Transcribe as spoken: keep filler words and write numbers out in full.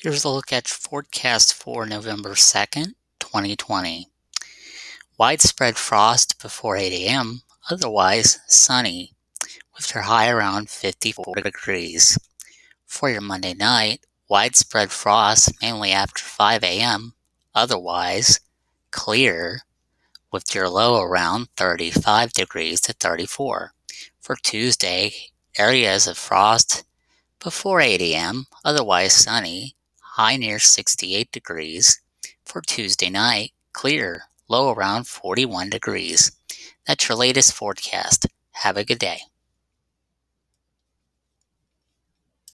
Here's a look at forecast for November second, twenty twenty. Widespread frost before eight A M, otherwise sunny, with your high around fifty-four degrees. For your Monday night, widespread frost mainly after five A M, otherwise clear, with your low around thirty-five degrees to thirty-four. For Tuesday, areas of frost before eight A M, otherwise sunny, high near sixty-eight degrees. For Tuesday night, clear, low around forty-one degrees. That's your latest forecast. Have a good day.